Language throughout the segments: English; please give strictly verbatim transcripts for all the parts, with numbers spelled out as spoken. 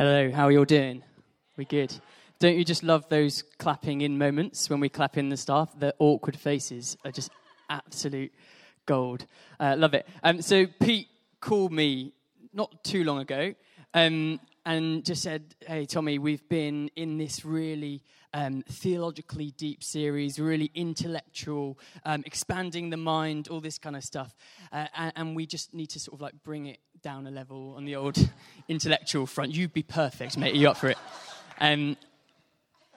Hello, how are you all doing? We're good. Don't you just love those clapping in moments when we clap in the staff? The awkward faces are just absolute gold. Uh, love it. Um, so Pete called me not too long ago um, and just said, hey, Tommy, we've been in this really um, theologically deep series, really intellectual, um, expanding the mind, all this kind of stuff. Uh, and, and we just need to sort of like bring it down a level on the old intellectual front. You'd be perfect, mate. Are you up for it? Um,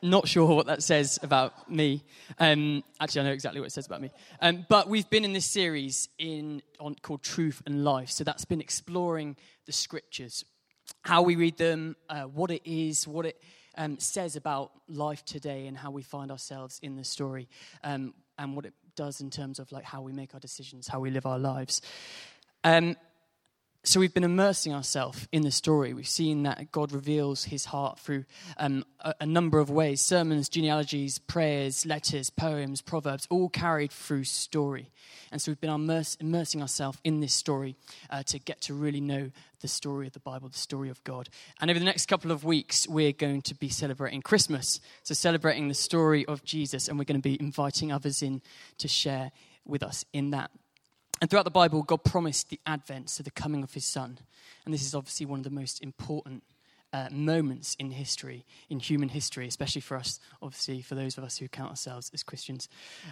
Not sure what that says about me. Um, actually, I know exactly what it says about me. Um, but we've been in this series in on, called Truth and Life. So that's been exploring the scriptures, how we read them, uh, what it is, what it um, says about life today and how we find ourselves in the story um, and what it does in terms of like how we make our decisions, how we live our lives. Um So we've been immersing ourselves in the story. We've seen that God reveals his heart through um, a, a number of ways. Sermons, genealogies, prayers, letters, poems, proverbs, all carried through story. And so we've been immerse, immersing ourselves in this story uh, to get to really know the story of the Bible, the story of God. And over the next couple of weeks, we're going to be celebrating Christmas. So celebrating the story of Jesus. And we're going to be inviting others in to share with us in that. And throughout the Bible, God promised the advent, so the coming of his son. And this is obviously one of the most important uh, moments in history, in human history, especially for us, obviously, for those of us who count ourselves as Christians.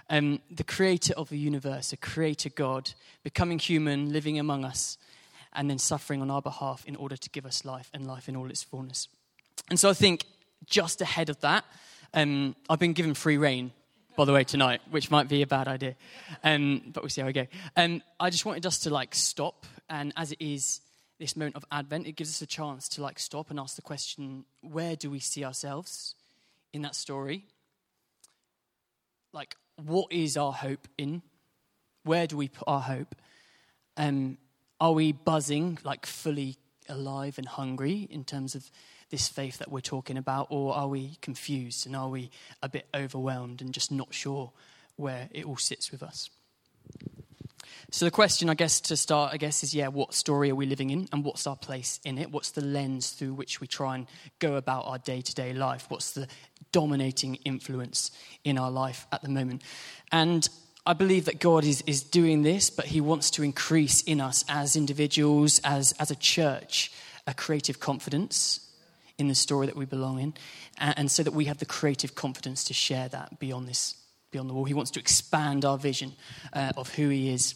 Um, the creator of the universe, a creator God, becoming human, living among us, and then suffering on our behalf in order to give us life and life in all its fullness. And so I think just ahead of that, um, I've been given free rein, by the way, tonight, which might be a bad idea, um, but we'll see how we go. Um, I just wanted us to, like, stop, and as it is this moment of Advent, it gives us a chance to, like, stop and ask the question, where do we see ourselves in that story? Like, what is our hope in? Where do we put our hope? Um, are we buzzing, like, fully alive and hungry in terms of this faith that we're talking about, or are we confused and are we a bit overwhelmed and just not sure where it all sits with us? So the question, I guess, to start, I guess, is, yeah, what story are we living in and what's our place in it? What's the lens through which we try and go about our day-to-day life? What's the dominating influence in our life at the moment? And I believe that God is, is doing this, but he wants to increase in us as individuals, as, as a church, a creative confidence in the story that we belong in, and so that we have the creative confidence to share that beyond this, beyond the wall. He wants to expand our vision uh, of who he is,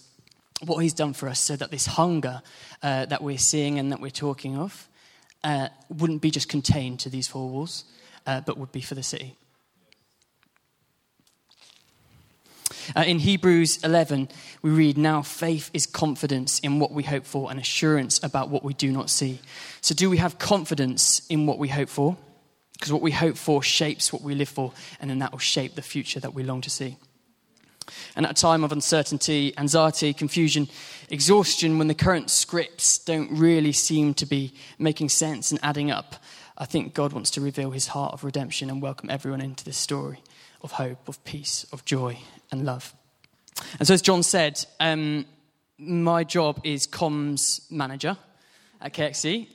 what he's done for us, so that this hunger uh, that we're seeing and that we're talking of uh, wouldn't be just contained to these four walls, uh, but would be for the city. Uh, in Hebrews eleven, we read, now faith is confidence in what we hope for and assurance about what we do not see. So do we have confidence in what we hope for? Because what we hope for shapes what we live for, and then that will shape the future that we long to see. And at a time of uncertainty, anxiety, confusion, exhaustion, when the current scripts don't really seem to be making sense and adding up, I think God wants to reveal his heart of redemption and welcome everyone into this story of hope, of peace, of joy, and love. And so as John said, um, my job is comms manager at K X C.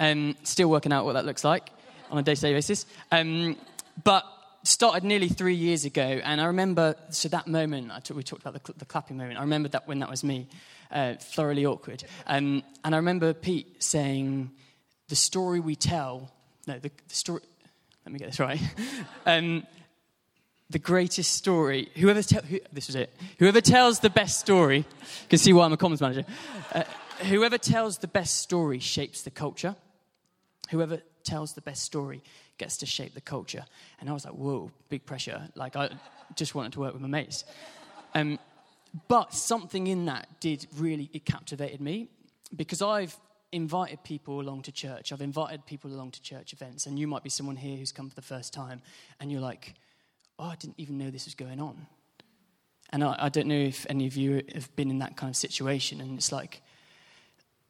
Um, still working out what that looks like on a day-to-day basis. Um, but started nearly three years ago, and I remember, so that moment, I t- we talked about the, cl- the clapping moment, I remember that when that was me, uh, thoroughly awkward. Um, and I remember Pete saying, the story we tell, no, the, the story, let me get this right, um, the greatest story, whoever, te- who, this was it, whoever tells the best story, you can see why I'm a comms manager, uh, whoever tells the best story shapes the culture, whoever tells the best story gets to shape the culture. And I was like, whoa, big pressure, like I just wanted to work with my mates. Um, but something in that did really, it captivated me, because I've invited people along to church, I've invited people along to church events, and you might be someone here who's come for the first time, and you're like, oh, I didn't even know this was going on. And I, I don't know if any of you have been in that kind of situation. And it's like,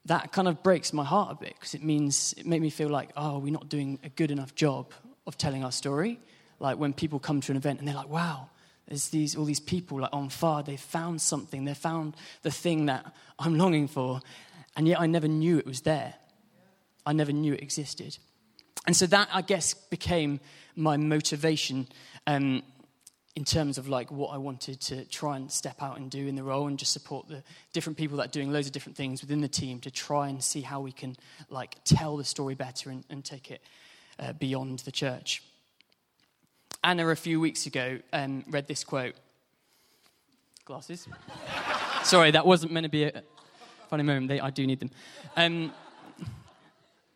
that kind of breaks my heart a bit, because it means, it made me feel like, oh, we're not doing a good enough job of telling our story. Like when people come to an event and they're like, wow, there's these all these people like on fire. They found something. They found the thing that I'm longing for. And yet I never knew it was there. I never knew it existed. And so that, I guess, became my motivation um, in terms of like what I wanted to try and step out and do in the role, and just support the different people that are doing loads of different things within the team to try and see how we can like tell the story better and, and take it uh, beyond the church. Anna, a few weeks ago, um, read this quote. Glasses. Sorry, that wasn't meant to be a funny moment. They, I do need them. Um,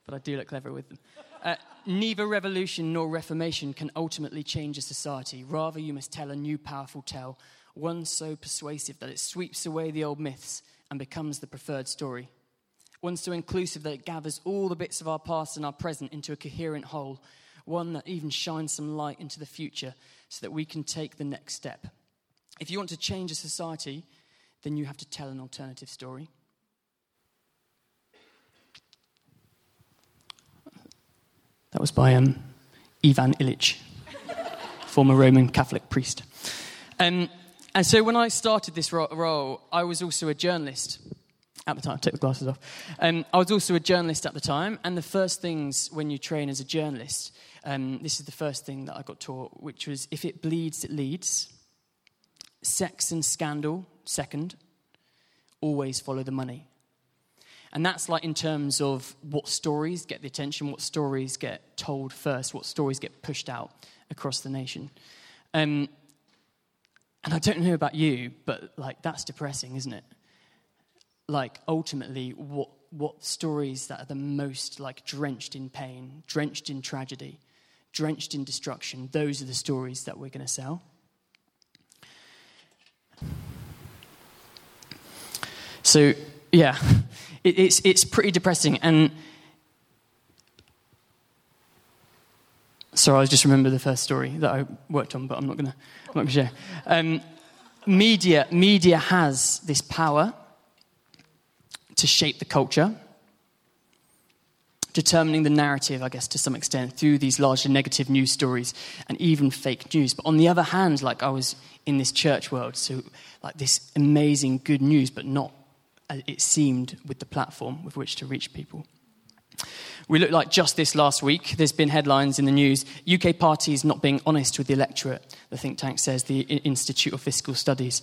but I do look clever with them. Uh, Neither revolution nor reformation can ultimately change a society. Rather, you must tell a new powerful tale, one so persuasive that it sweeps away the old myths and becomes the preferred story. One so inclusive that it gathers all the bits of our past and our present into a coherent whole. One that even shines some light into the future so that we can take the next step. If you want to change a society, then you have to tell an alternative story. That was by um, Ivan Illich, former Roman Catholic priest. Um, and so when I started this ro- role, I was also a journalist at the time. I'll take the glasses off. Um, I was also a journalist at the time, and the first things when you train as a journalist, um, this is the first thing that I got taught, which was if it bleeds, it leads. Sex and scandal, second. Always follow the money. And that's like in terms of what stories get the attention, what stories get told first, what stories get pushed out across the nation. Um, and I don't know about you, but like that's depressing, isn't it? Like ultimately, what what stories that are the most like drenched in pain, drenched in tragedy, drenched in destruction, those are the stories that we're going to sell. So, yeah. It's it's pretty depressing, and sorry, I just remember the first story that I worked on, but I'm not gonna I'm not gonna share. Um, media media has this power to shape the culture, determining the narrative, I guess, to some extent through these largely negative news stories and even fake news. But on the other hand, like I was in this church world, so like this amazing good news, but not. It seemed with the platform with which to reach people. We look like just this last week, there's been headlines in the news, U K parties not being honest with the electorate, the think tank says, the Institute of Fiscal Studies,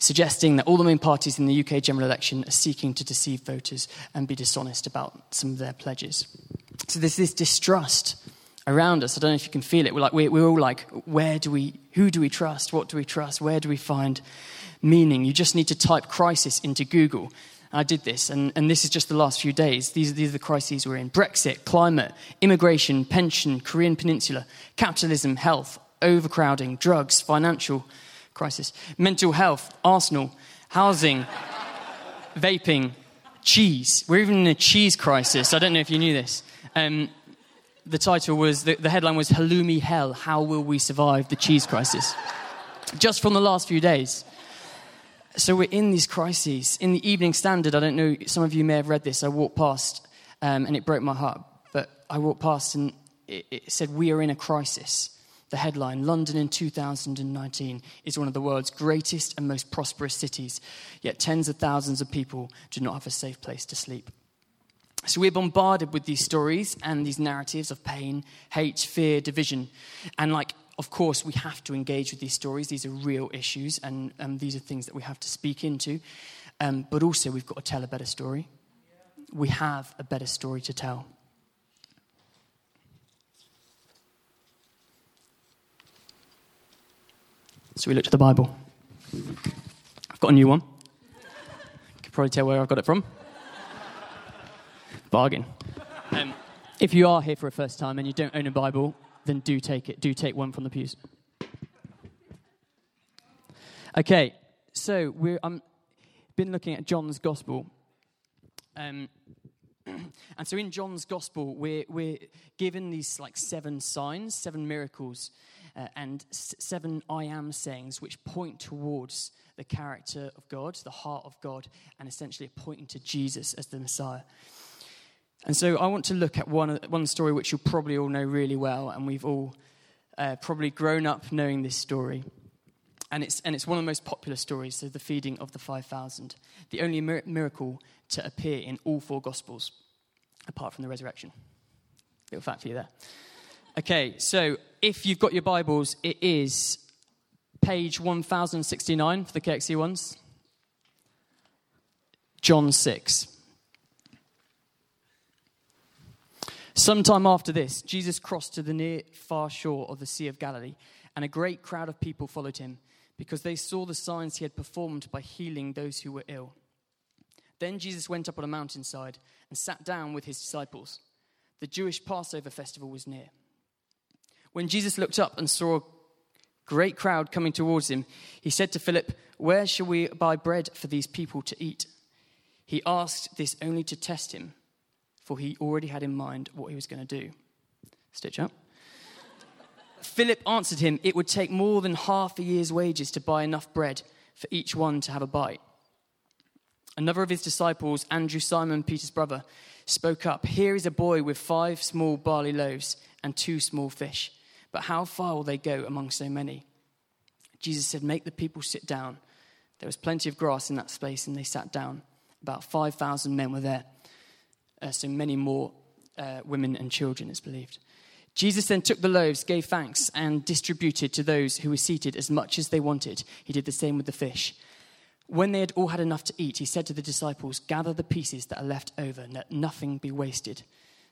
suggesting that all the main parties in the U K general election are seeking to deceive voters and be dishonest about some of their pledges. So there's this distrust around us. I don't know if you can feel it. We're, like, we're, we're all like, where do we, who do we trust? What do we trust? Where do we find meaning? You just need to type crisis into Google. I did this, and, and this is just the last few days. These are, these are the crises we're in. Brexit, climate, immigration, pension, Korean Peninsula, capitalism, health, overcrowding, drugs, financial crisis, mental health, Arsenal, housing, vaping, cheese. We're even in a cheese crisis. I don't know if you knew this. Um, the title was, the, the headline was Halloumi Hell, How Will We Survive the Cheese Crisis? Just from the last few days. So we're in these crises. In the Evening Standard, I don't know, some of you may have read this, I walked past, um, and it broke my heart, but I walked past and it, it said, we are in a crisis. The headline, London in two thousand nineteen is one of the world's greatest and most prosperous cities, yet tens of thousands of people do not have a safe place to sleep. So we're bombarded with these stories and these narratives of pain, hate, fear, division, and like, of course, we have to engage with these stories. These are real issues, and um, these are things that we have to speak into. Um, but also, we've got to tell a better story. Yeah. We have a better story to tell. So we look to the Bible. I've got a new one. You can probably tell where I've got it from. Bargain. Um, if you are here for a first time and you don't own a Bible, then do take it. Do take one from the pews. Okay, so we've um, been looking at John's Gospel. Um, and so in John's Gospel, we're, we're given these like seven signs, seven miracles, uh, and s- seven I am sayings, which point towards the character of God, the heart of God, and essentially pointing to Jesus as the Messiah. And so I want to look at one one story which you'll probably all know really well, and we've all uh, probably grown up knowing this story. And it's and it's one of the most popular stories, so the feeding of the five thousand, the only mir- miracle to appear in all four Gospels, apart from the resurrection. Little fact for you there. Okay, so if you've got your Bibles, it is page one thousand sixty-nine for the K X C ones. John six. Sometime after this, Jesus crossed to the near far shore of the Sea of Galilee, and a great crowd of people followed him, because they saw the signs he had performed by healing those who were ill. Then Jesus went up on a mountainside and sat down with his disciples. The Jewish Passover festival was near. When Jesus looked up and saw a great crowd coming towards him, he said to Philip, "Where shall we buy bread for these people to eat?" He asked this only to test him, for he already had in mind what he was going to do. Stitch up. Philip answered him, "It would take more than half a year's wages to buy enough bread for each one to have a bite." Another of his disciples, Andrew, Simon Peter's brother, spoke up, "Here is a boy with five small barley loaves and two small fish, but how far will they go among so many?" Jesus said, "Make the people sit down." There was plenty of grass in that space, and they sat down. About five thousand men were there, uh, so many more uh, women and children, it's believed. Jesus then took the loaves, gave thanks, and distributed to those who were seated as much as they wanted. He did the same with the fish. When they had all had enough to eat, he said to the disciples, "Gather the pieces that are left over, and let nothing be wasted."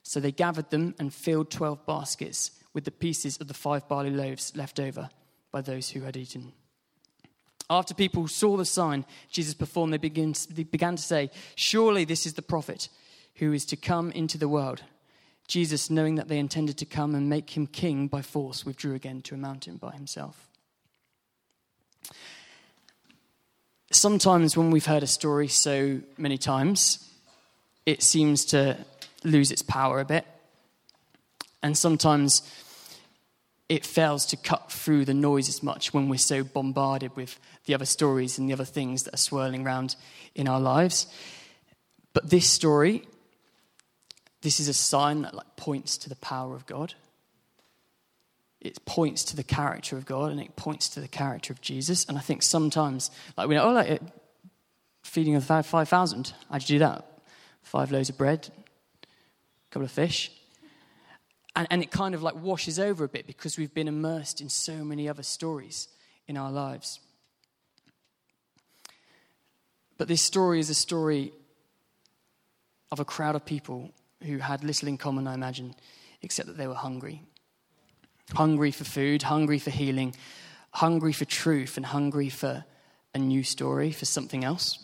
So they gathered them and filled twelve baskets with the pieces of the five barley loaves left over by those who had eaten. After people saw the sign Jesus performed, they began to say, "Surely this is the prophet who is to come into the world." Jesus, knowing that they intended to come and make him king by force, withdrew again to a mountain by himself. Sometimes when we've heard a story so many times, it seems to lose its power a bit. And sometimes it fails to cut through the noise as much when we're so bombarded with the other stories and the other things that are swirling around in our lives. But this story, this is a sign that like points to the power of God. It points to the character of God, and it points to the character of Jesus. And I think sometimes, like we know, oh, like it, feeding of five thousand. How'd you do that? Five loaves of bread, a couple of fish. And, and it kind of like washes over a bit because we've been immersed in so many other stories in our lives. But this story is a story of a crowd of people who had little in common, I imagine, except that they were hungry. Hungry for food, hungry for healing, hungry for truth, and hungry for a new story, for something else.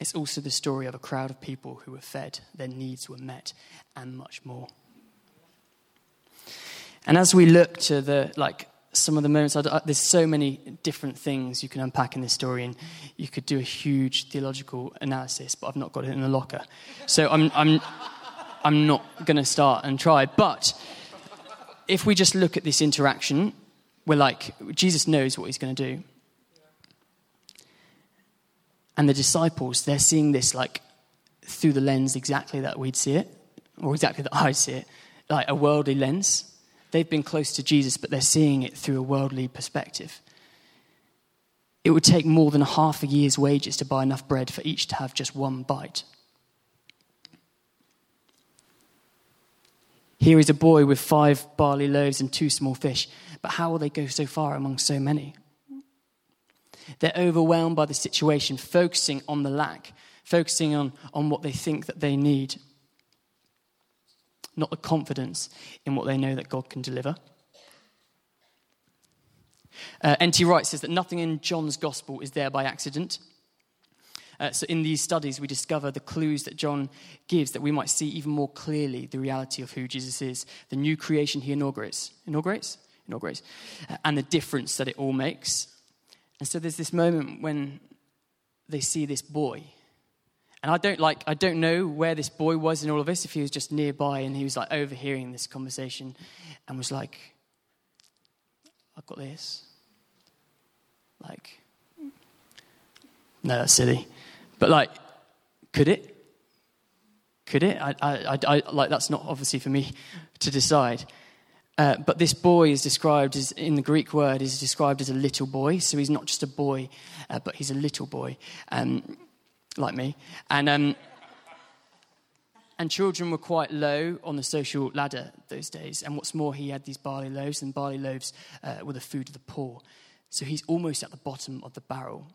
It's also the story of a crowd of people who were fed, their needs were met, and much more. And as we look to the, like, some of the moments, I, there's so many different things you can unpack in this story, and you could do a huge theological analysis, but I've not got it in the locker. So I'm, I'm, I'm not going to start and try. But if we just look at this interaction, we're like, Jesus knows what he's going to do. And the disciples, they're seeing this like through the lens exactly that we'd see it, or exactly that I see it, like a worldly lens. They've been close to Jesus, but they're seeing it through a worldly perspective. It would take more than half a year's wages to buy enough bread for each to have just one bite. Here is a boy with five barley loaves and two small fish, but how will they go so far among so many? They're overwhelmed by the situation, focusing on the lack, focusing on, on what they think that they need, not the confidence in what they know that God can deliver. Uh, N T Wright says that nothing in John's gospel is there by accident. Uh, so in these studies, we discover the clues that John gives that we might see even more clearly the reality of who Jesus is, the new creation he inaugurates, inaugurates, inaugurates, uh, and the difference that it all makes. And so there's this moment when they see this boy. And I don't like I don't know where this boy was in all of this, if he was just nearby and he was like overhearing this conversation and was like, "I've got this." Like, no, that's silly. But like, could it? Could it? I I I like that's not obviously for me to decide. Uh, but this boy is described as, in the Greek word, is described as a little boy. So he's not just a boy, uh, but he's a little boy, um, like me. And um, And children were quite low on the social ladder those days. And what's more, he had these barley loaves, and barley loaves uh, were the food of the poor. So he's almost at the bottom of the barrel.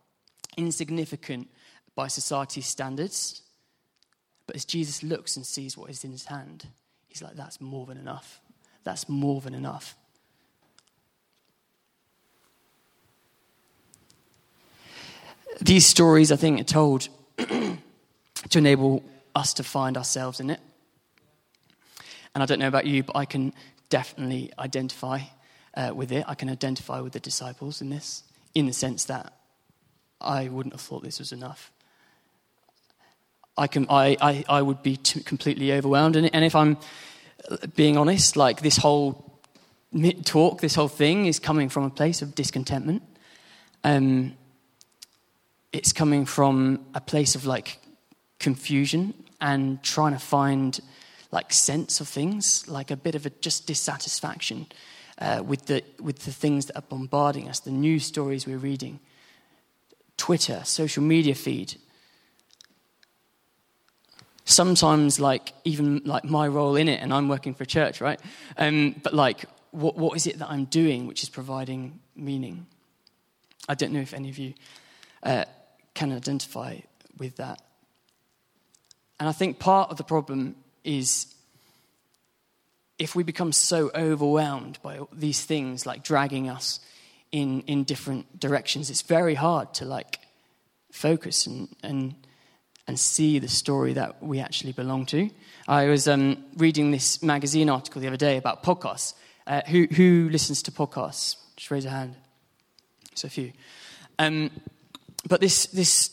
Insignificant by society's standards. But as Jesus looks and sees what is in his hand, he's like, that's more than enough. That's more than enough. These stories, I think, are told to enable us to find ourselves in it. And I don't know about you, but I can definitely identify uh, with it. I can identify with the disciples in this, in the sense that I wouldn't have thought this was enough. I can, I, I, I would be t- completely overwhelmed. And, and if I'm being honest, like this whole talk, this whole thing is coming from a place of discontentment. Um, it's coming from a place of like confusion and trying to find like sense of things, like a bit of a just dissatisfaction uh, with the with the things that are bombarding us, the news stories we're reading, Twitter, social media feed. Sometimes, like, even, like, my role in it, and I'm working for a church, right? Um, but, like, what what is it that I'm doing which is providing meaning? I don't know if any of you uh, can identify with that. And I think part of the problem is if we become so overwhelmed by these things, like, dragging us in, in different directions, it's very hard to, like, focus and... and and see the story that we actually belong to. I was um, reading this magazine article the other day about podcasts. Uh, who, who listens to podcasts? Just raise a hand. So few. Um, but this this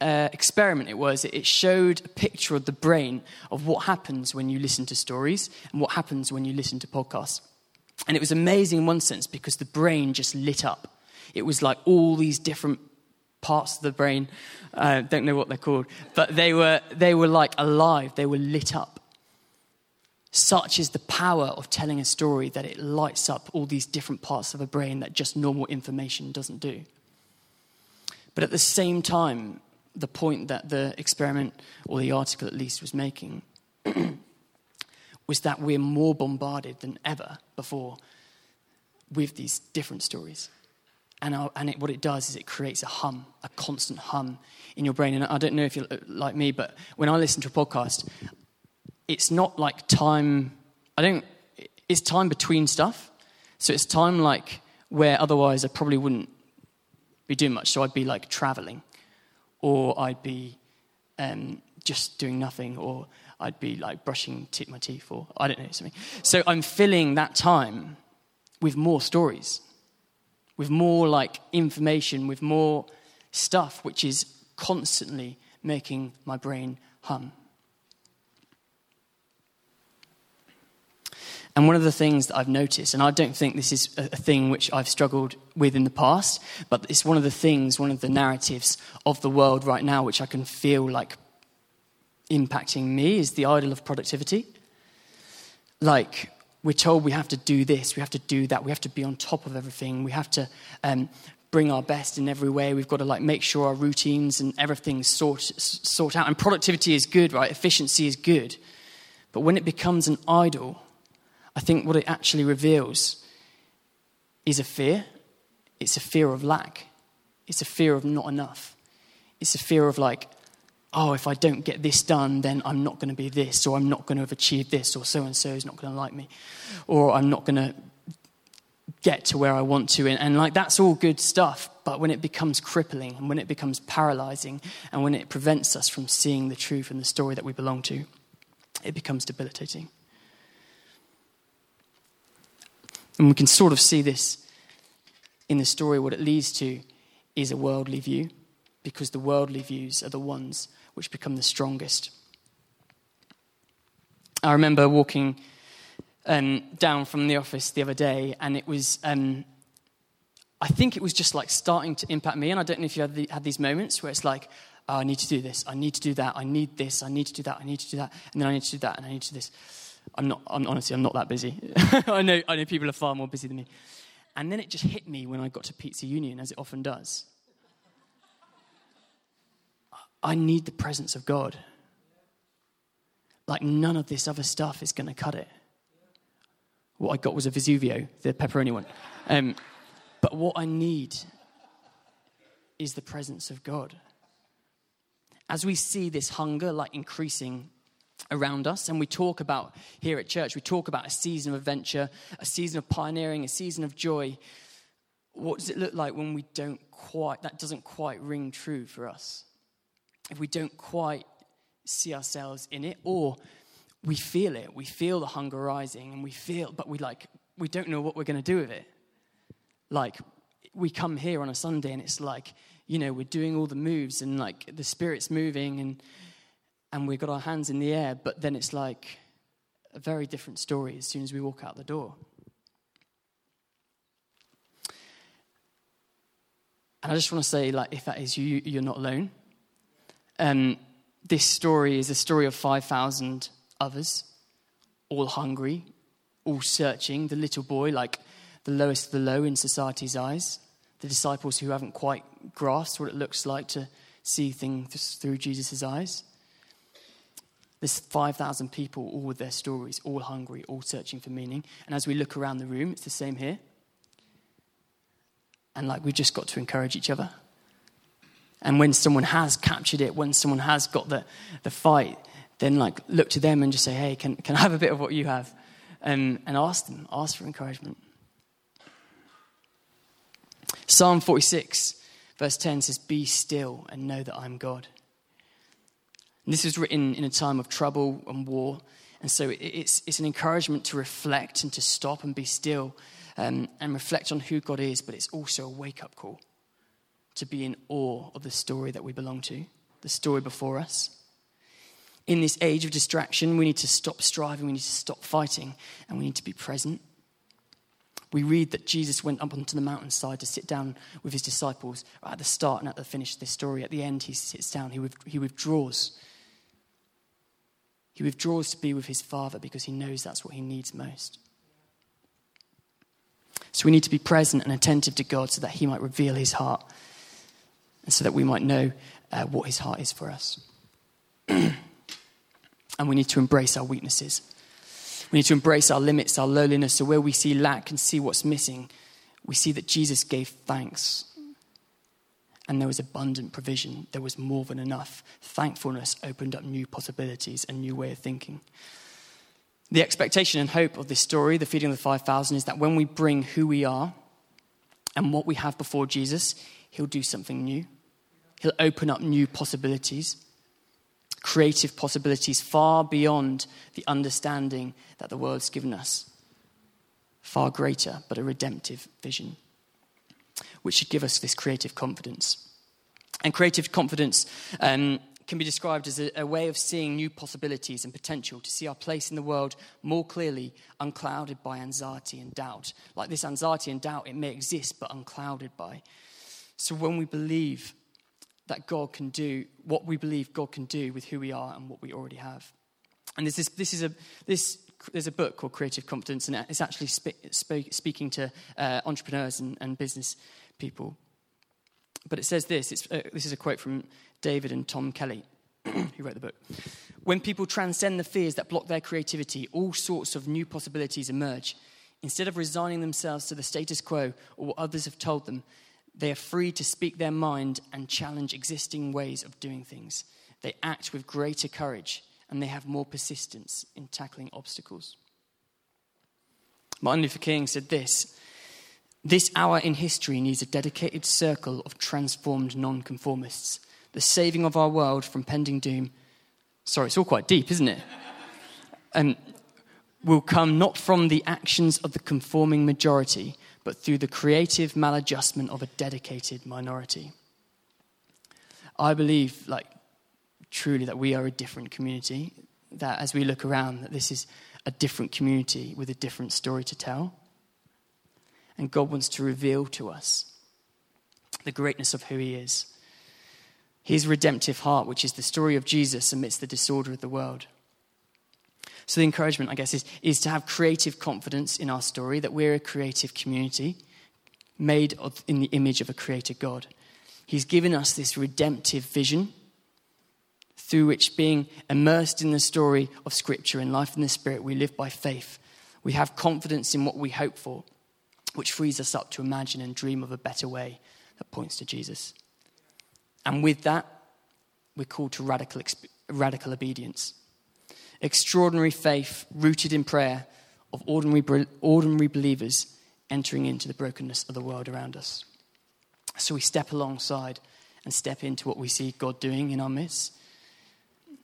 uh, experiment it was, it showed a picture of the brain of what happens when you listen to stories and what happens when you listen to podcasts. And it was amazing in one sense because the brain just lit up. It was like all these different parts of the brain, I uh, don't know what they're called, but they were they were like alive, they were lit up. Such is the power of telling a story that it lights up all these different parts of a brain that just normal information doesn't do. But at the same time, the point that the experiment, or the article at least, was making was that we're more bombarded than ever before with these different stories. And, our, and it, what it does is it creates a hum, a constant hum in your brain. And I don't know if you're like me, but when I listen to a podcast, it's not like time. I don't. It's time between stuff, so it's time like where otherwise I probably wouldn't be doing much. So I'd be like traveling, or I'd be um, just doing nothing, or I'd be like brushing t- my teeth, or I don't know something. So I'm filling that time with more stories, with more like information, with more stuff, which is constantly making my brain hum. And one of the things that I've noticed, and I don't think this is a thing which I've struggled with in the past, but it's one of the things, one of the narratives of the world right now, which I can feel like impacting me, is the idol of productivity. Like, we're told we have to do this, we have to do that, we have to be on top of everything, we have to um, bring our best in every way, we've got to like make sure our routines and everything's sort, sort out. And productivity is good, right? Efficiency is good. But when it becomes an idol, I think what it actually reveals is a fear. It's a fear of lack. It's a fear of not enough. It's a fear of like, oh, if I don't get this done, then I'm not going to be this, or I'm not going to have achieved this, or so-and-so is not going to like me, or I'm not going to get to where I want to. And, and like that's all good stuff, but when it becomes crippling and when it becomes paralyzing and when it prevents us from seeing the truth and the story that we belong to, it becomes debilitating. And we can sort of see this in the story. What it leads to is a worldly view, because the worldly views are the ones which become the strongest. I remember walking um, down from the office the other day, and it was, um, I think it was just like starting to impact me, and I don't know if you had, the, had these moments where it's like, oh, I need to do this, I need to do that, I need this, I need to do that, I need to do that, and then I need to do that, and I need to do this. I'm not, I'm, honestly, I'm not that busy. I know, I know people are far more busy than me. And then it just hit me when I got to Pizza Union, as it often does. I need the presence of God. Like, none of this other stuff is going to cut it. What I got was a Vesuvio, the pepperoni one. Um, but what I need is the presence of God. As we see this hunger, like, increasing around us, and we talk about here at church, we talk about a season of adventure, a season of pioneering, a season of joy. What does it look like when we don't quite, that doesn't quite ring true for us? If we don't quite see ourselves in it, or we feel it, we feel the hunger rising, and we feel, but we like, we don't know what we're going to do with it. Like, we come here on a Sunday, and it's like, you know, we're doing all the moves, and like the Spirit's moving, and and we've got our hands in the air, but then it's like a very different story as soon as we walk out the door. And I just want to say, like, if that is you, you're not alone. Um, this story is a story of five thousand others, all hungry, all searching. The little boy, like the lowest of the low in society's eyes. The disciples who haven't quite grasped what it looks like to see things through Jesus' eyes. There's five thousand people, all with their stories, all hungry, all searching for meaning. And as we look around the room, it's the same here. And like, we've just got to encourage each other. And when someone has captured it, when someone has got the, the fight, then like, look to them and just say, hey, can, can I have a bit of what you have? Um, and ask them, ask for encouragement. Psalm forty-six, verse ten says, be still and know that I'm God. And this is written in a time of trouble and war. And so it, it's, it's an encouragement to reflect and to stop and be still. Um, and reflect on who God is, but it's also a wake-up call to be in awe of the story that we belong to, the story before us. In this age of distraction, we need to stop striving, we need to stop fighting, and we need to be present. We read that Jesus went up onto the mountainside to sit down with his disciples right at the start and at the finish of this story. At the end, he sits down, he, with, he withdraws. He withdraws to be with his Father because he knows that's what he needs most. So we need to be present and attentive to God so that he might reveal his heart and so that we might know uh, what his heart is for us. And we need to embrace our weaknesses. We need to embrace our limits, our lowliness. So where we see lack and see what's missing, we see that Jesus gave thanks. And there was abundant provision. There was more than enough. Thankfulness opened up new possibilities and new way of thinking. The expectation and hope of this story, the feeding of the five thousand, is that when we bring who we are and what we have before Jesus, he'll do something new. He'll open up new possibilities, creative possibilities far beyond the understanding that the world's given us. Far greater, but a redemptive vision, which should give us this creative confidence. And creative confidence um can be described as a, a way of seeing new possibilities and potential, to see our place in the world more clearly, unclouded by anxiety and doubt. Like this anxiety and doubt, it may exist, but unclouded by. So when we believe that God can do, what we believe God can do with who we are and what we already have. And there's this, this is a, this, there's a book called Creative Confidence, and it's actually spe, spe, speaking to uh, entrepreneurs and, and business people. But it says this, it's, uh, this is a quote from David and Tom Kelly, who wrote the book. When people transcend the fears that block their creativity, all sorts of new possibilities emerge. Instead of resigning themselves to the status quo or what others have told them, they are free to speak their mind and challenge existing ways of doing things. They act with greater courage, and they have more persistence in tackling obstacles. Martin Luther King said this, this hour in history needs a dedicated circle of transformed nonconformists. The saving of our world from pending doom. Sorry, it's all quite deep, isn't it? Um, will come not from the actions of the conforming majority, but through the creative maladjustment of a dedicated minority. I believe, like, truly that we are a different community. That as we look around, that this is a different community with a different story to tell. And God wants to reveal to us the greatness of who he is. His redemptive heart, which is the story of Jesus amidst the disorder of the world. So the encouragement, I guess, is, is to have creative confidence in our story, that we're a creative community made of, in the image of a creator God. He's given us this redemptive vision, through which, being immersed in the story of Scripture and life in the Spirit, we live by faith. We have confidence in what we hope for, which frees us up to imagine and dream of a better way that points to Jesus. And with that, we're called to radical radical obedience. Extraordinary faith rooted in prayer of ordinary ordinary believers entering into the brokenness of the world around us. So we step alongside and step into what we see God doing in our midst.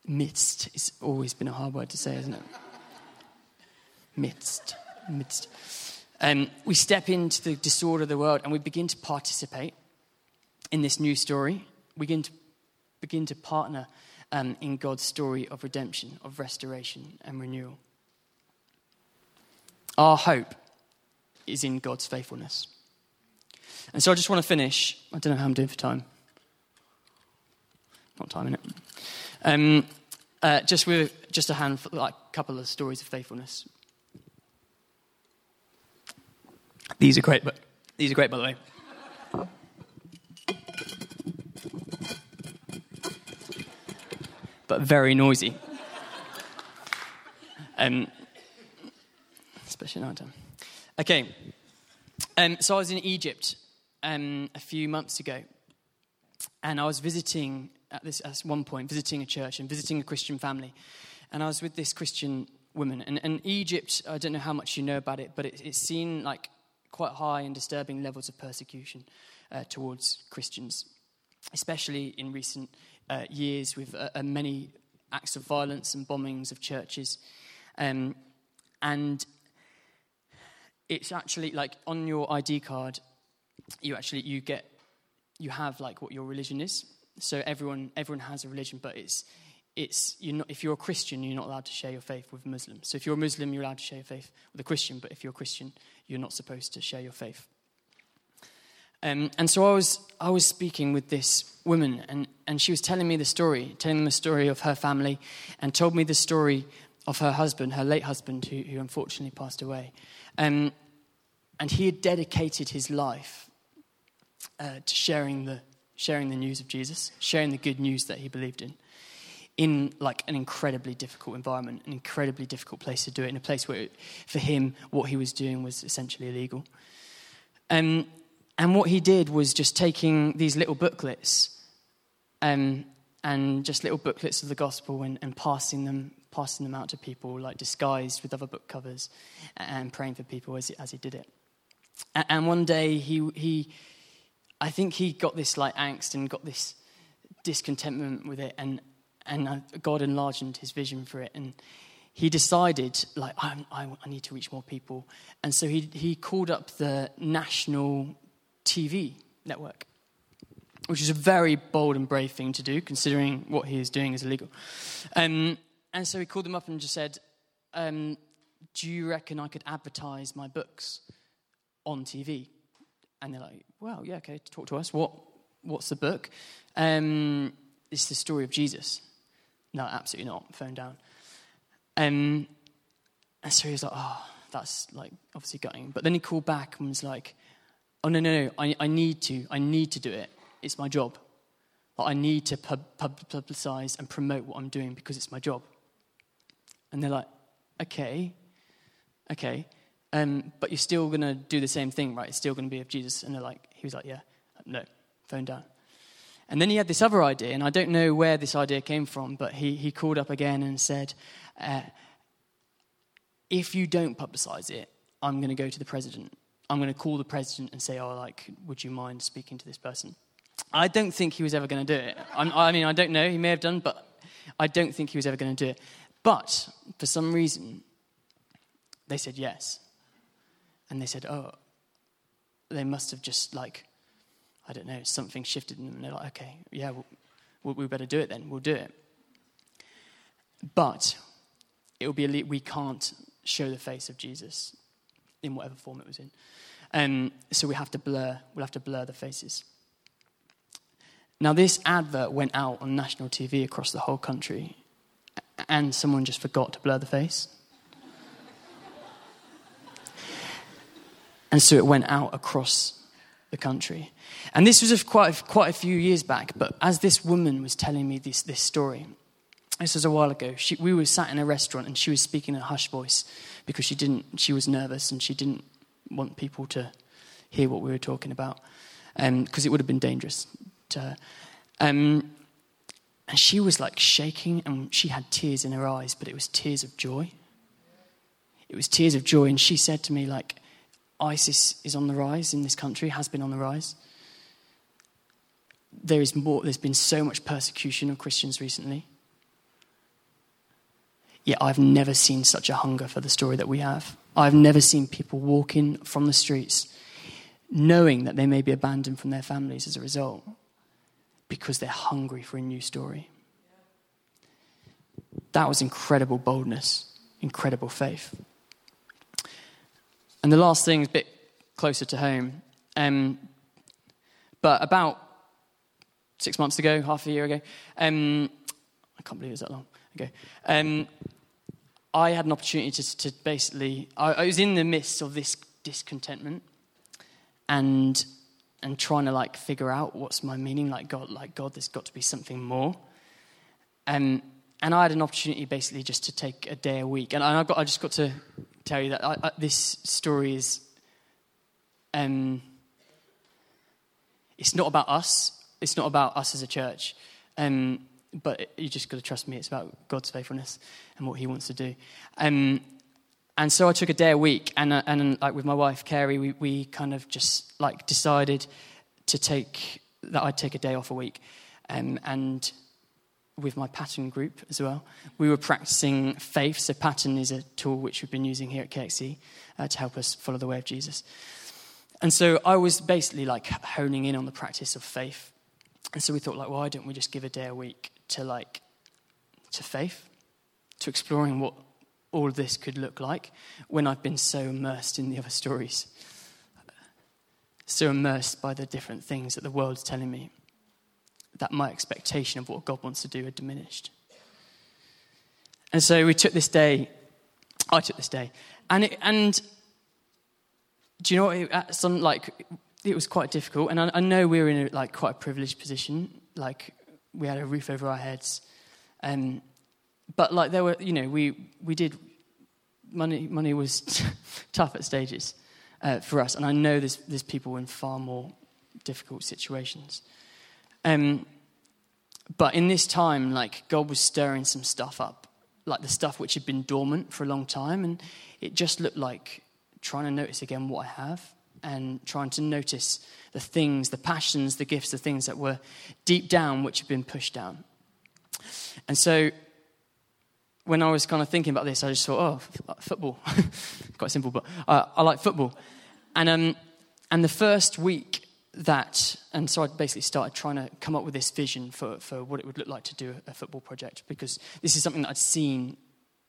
Midst. It's always been a hard word to say, isn't it? Midst. Midst. Um, we step into the disorder of the world and we begin to participate in this new story. We begin to, begin to partner um, in God's story of redemption, of restoration and renewal. Our hope is in God's faithfulness. And so I just want to finish. I don't know how I'm doing for time. Not time, innit? Um, uh, just with just a handful, like a couple of stories of faithfulness. These are great, but these are great, by the way. But very noisy, um, especially at night time. Okay, um, so I was in Egypt um, a few months ago, and I was visiting at this at one point visiting a church and visiting a Christian family, and I was with this Christian woman. And, and Egypt, I don't know how much you know about it, but it, it's seen like quite high and disturbing levels of persecution uh, towards Christians, especially in recent uh, years with uh, many acts of violence and bombings of churches. Um, and it's actually like on your I D card, you actually, you get, you have like what your religion is. So everyone everyone has a religion, but it's, It's you're not, if you're a Christian, you're not allowed to share your faith with Muslims. So if you're a Muslim, you're allowed to share your faith with a Christian. But if you're a Christian, you're not supposed to share your faith. Um, and so I was I was speaking with this woman, and, and she was telling me the story, telling the story of her family, and told me the story of her husband, her late husband, who, who unfortunately passed away. Um, and he had dedicated his life uh, to sharing the sharing the news of Jesus, sharing the good news that he believed in. in like an incredibly difficult environment, an incredibly difficult place to do it, in a place where it, for him, what he was doing was essentially illegal. Um, and what he did was just taking these little booklets um, and just little booklets of the gospel and, and passing them passing them out to people, like disguised with other book covers, and praying for people as he, as he did it. And, and one day he he, I think he got this like angst and got this discontentment with it, and And God enlarged his vision for it. And he decided, like, I, I, I need to reach more people. And so he, he called up the national T V network, which is a very bold and brave thing to do, considering what he is doing is illegal. Um, and so he called them up and just said, um, do you reckon I could advertise my books on T V? And they're like, well, yeah, okay, talk to us. What? What's the book? Um, it's the story of Jesus. No, absolutely not. Phone down. Um, and so he was like, oh, that's like obviously gutting. But then he called back and was like, oh, no, no, no, I, I need to. I need to do it. It's my job. Like, I need to pub, pub, publicize and promote what I'm doing because it's my job. And they're like, okay, okay. Um, but you're still going to do the same thing, right? It's still going to be of Jesus. And they're like, he was like, yeah, no, phone down. And then he had this other idea, and I don't know where this idea came from, but he, he called up again and said, uh, if you don't publicize it, I'm going to go to the president. I'm going to call the president and say, oh, like, would you mind speaking to this person? I don't think he was ever going to do it. I'm, I mean, I don't know. He may have done, but I don't think he was ever going to do it. But for some reason, they said yes. And they said, oh, they must have just, like, I don't know, something shifted in them. And they're like, okay, yeah, we'll, we better do it then. We'll do it. But it'll be elite. We can't show the face of Jesus in whatever form it was in. Um, so we have to blur. We'll have to blur the faces. Now, this advert went out on national T V across the whole country, and someone just forgot to blur the face. And so it went out across the country. And this was quite a, quite a few years back, but as this woman was telling me this, this story, This was a while ago. She, we were sat in a restaurant and she was speaking in a hushed voice because she didn't. She was nervous and she didn't want people to hear what we were talking about because um, it would have been dangerous to her. Um, and she was like shaking and she had tears in her eyes, but it was tears of joy. It was tears of joy. And she said to me, like, ISIS is on the rise in this country, has been on the rise. There is more. There's been so much persecution of Christians recently. Yet I've never seen such a hunger for the story that we have. I've never seen people walking from the streets knowing that they may be abandoned from their families as a result because they're hungry for a new story. That was incredible boldness, incredible faith. And the last thing is a bit closer to home. Um, but about six months ago, half a year ago, um, I can't believe it was that long ago, um, I had an opportunity to, to basically, I, I was in the midst of this discontentment and and trying to like figure out what's my meaning, like God, like God, there's got to be something more. Um, and I had an opportunity basically just to take a day a week. And I, got, I just got to tell you that I, I, this story is, um, it's not about us. It's not about us as a church, um, but it, you just got to trust me. It's about God's faithfulness and what He wants to do. Um, and so I took a day a week, and uh, and like with my wife Carrie, we, we kind of just like decided to take that I'd take a day off a week, um, and with my Pattern group as well, we were practicing faith. So Pattern is a tool which we've been using here at K X C uh, to help us follow the way of Jesus. And so I was basically like honing in on the practice of faith. And so we thought, like, why don't we just give a day a week to, like, to faith, to exploring what all of this could look like when I've been so immersed in the other stories, so immersed by the different things that the world's telling me that my expectation of what God wants to do had diminished. And so we took this day, I took this day, and it, and do you know what, it, at some, like... it was quite difficult, and I, I know we were in a, like quite a privileged position. Like we had a roof over our heads, um, but like there were, you know, we we did money. Money was tough at stages uh, for us, and I know there's there's people in far more difficult situations. Um, but in this time, like God was stirring some stuff up, like the stuff which had been dormant for a long time, and it just looked like trying to notice again what I have. And trying to notice the things, the passions, the gifts, the things that were deep down, which had been pushed down. And so when I was kind of thinking about this, I just thought, oh, f- football. Quite simple, but uh, I like football. And um, and the first week that, and so I basically started trying to come up with this vision for, for what it would look like to do a football project, because this is something that I'd seen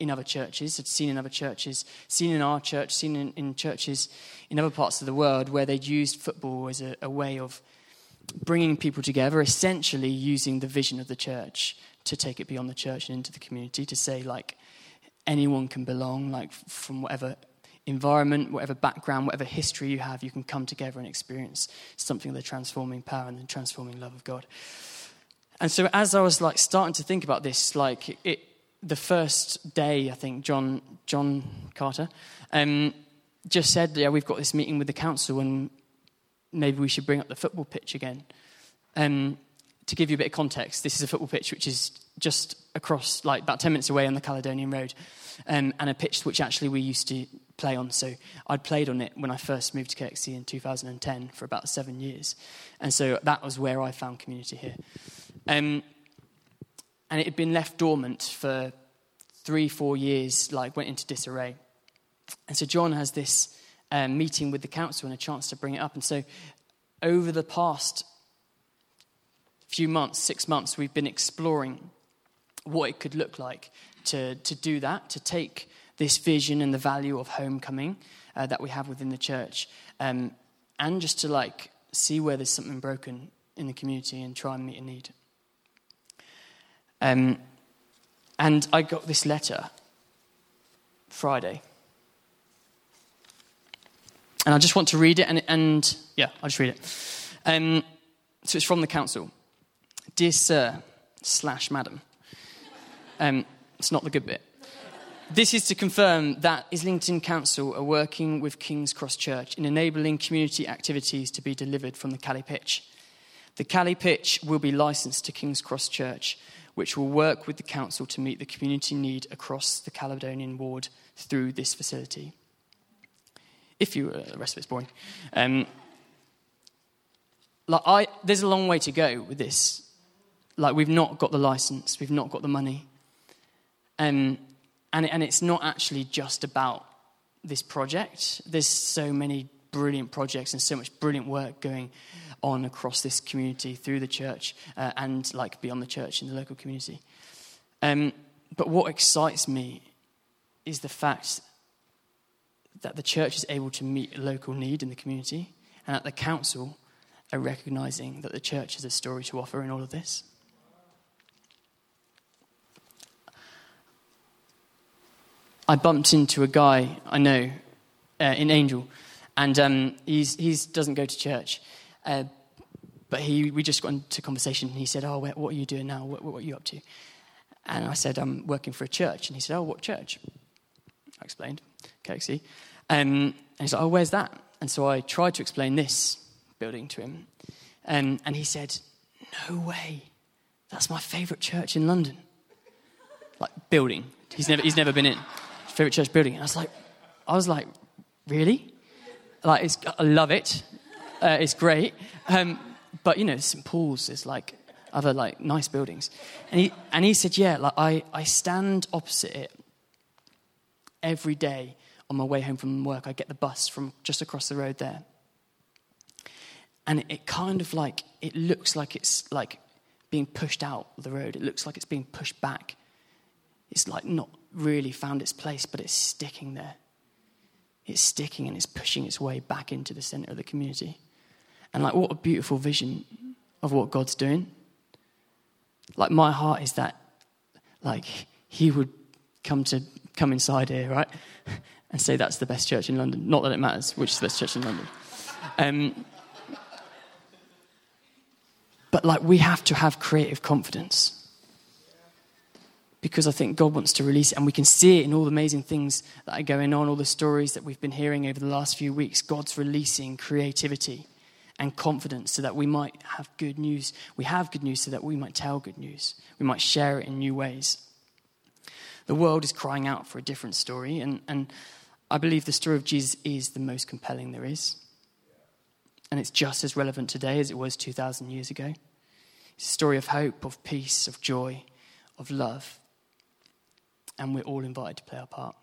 in other churches, I'd seen in other churches, seen in our church, seen in, in churches in other parts of the world where they'd used football as a, a way of bringing people together, essentially using the vision of the church to take it beyond the church and into the community, to say, like, anyone can belong, like, from whatever environment, whatever background, whatever history you have, you can come together and experience something of the transforming power and the transforming love of God. And so as I was, like, starting to think about this, like, it the first day, I think, John John Carter um, just said, yeah, we've got this meeting with the council and maybe we should bring up the football pitch again. Um, to give you a bit of context, this is a football pitch which is just across, like, about ten minutes away on the Caledonian Road, um, and a pitch which actually we used to play on. So I'd played on it when I first moved to K X C in two thousand ten for about seven years. And so that was where I found community here. Um And it had been left dormant for three, four years, like went into disarray. And so John has this um, meeting with the council and a chance to bring it up. And so over the past few months, six months, we've been exploring what it could look like to, to do that, to take this vision and the value of homecoming uh, that we have within the church, um, and just to like see where there's something broken in the community and try and meet a need. Um, and I got this letter Friday. And I just want to read it, and, and yeah, I'll just read it. Um, so it's from the council. Dear Sir slash Madam, Um, it's not the good bit. This is to confirm that Islington Council are working with King's Cross Church in enabling community activities to be delivered from the Cali Pitch. The Cali Pitch will be licensed to King's Cross Church, which will work with the council to meet the community need across the Caledonian Ward through this facility. If you, uh, the rest of it's boring. Um, like I, there's a long way to go with this. Like, we've not got the license, we've not got the money. Um, and, and it's not actually just about this project. There's so many brilliant projects and so much brilliant work going on across this community through the church uh, and like beyond the church in the local community. Um, but what excites me is the fact that the church is able to meet a local need in the community, and that the council are recognising that the church has a story to offer in all of this. I bumped into a guy I know uh, in Angel, and um, he's he's doesn't go to church, uh, but he we just got into conversation, and he said, "Oh, what are you doing now? What, what are you up to?" And I said, "I'm working for a church," and he said, "Oh, what church?" I explained, K X C, um, and he's like, "Oh, where's that?" And so I tried to explain this building to him, um, and he said, "No way, that's my favourite church in London." Like building, he's never he's never been in. Favourite church building. And I was like, I was like, really? Like, it's, I love it. Uh, it's great. Um, but you know, St Paul's is like other like nice buildings. And he and he said, yeah, like I, I stand opposite it every day on my way home from work. I get the bus from just across the road there. And it, it kind of like it looks like it's like being pushed out of the road. It looks like it's being pushed back. It's like not really found its place, but it's sticking there. It's sticking and it's pushing its way back into the centre of the community. And like, what a beautiful vision of what God's doing. Like, my heart is that, like, he would come to come inside here, right, and say that's the best church in London. Not that it matters which is the best church in London. Um, but like, we have to have creative confidence, because I think God wants to release it, and we can see it in all the amazing things that are going on, all the stories that we've been hearing over the last few weeks. God's releasing creativity and confidence so that we might have good news. We have good news so that we might tell good news. We might share it in new ways. The world is crying out for a different story, and, and I believe the story of Jesus is the most compelling there is. And it's just as relevant today as it was two thousand years ago. It's a story of hope, of peace, of joy, of love. And we're all invited to play our part.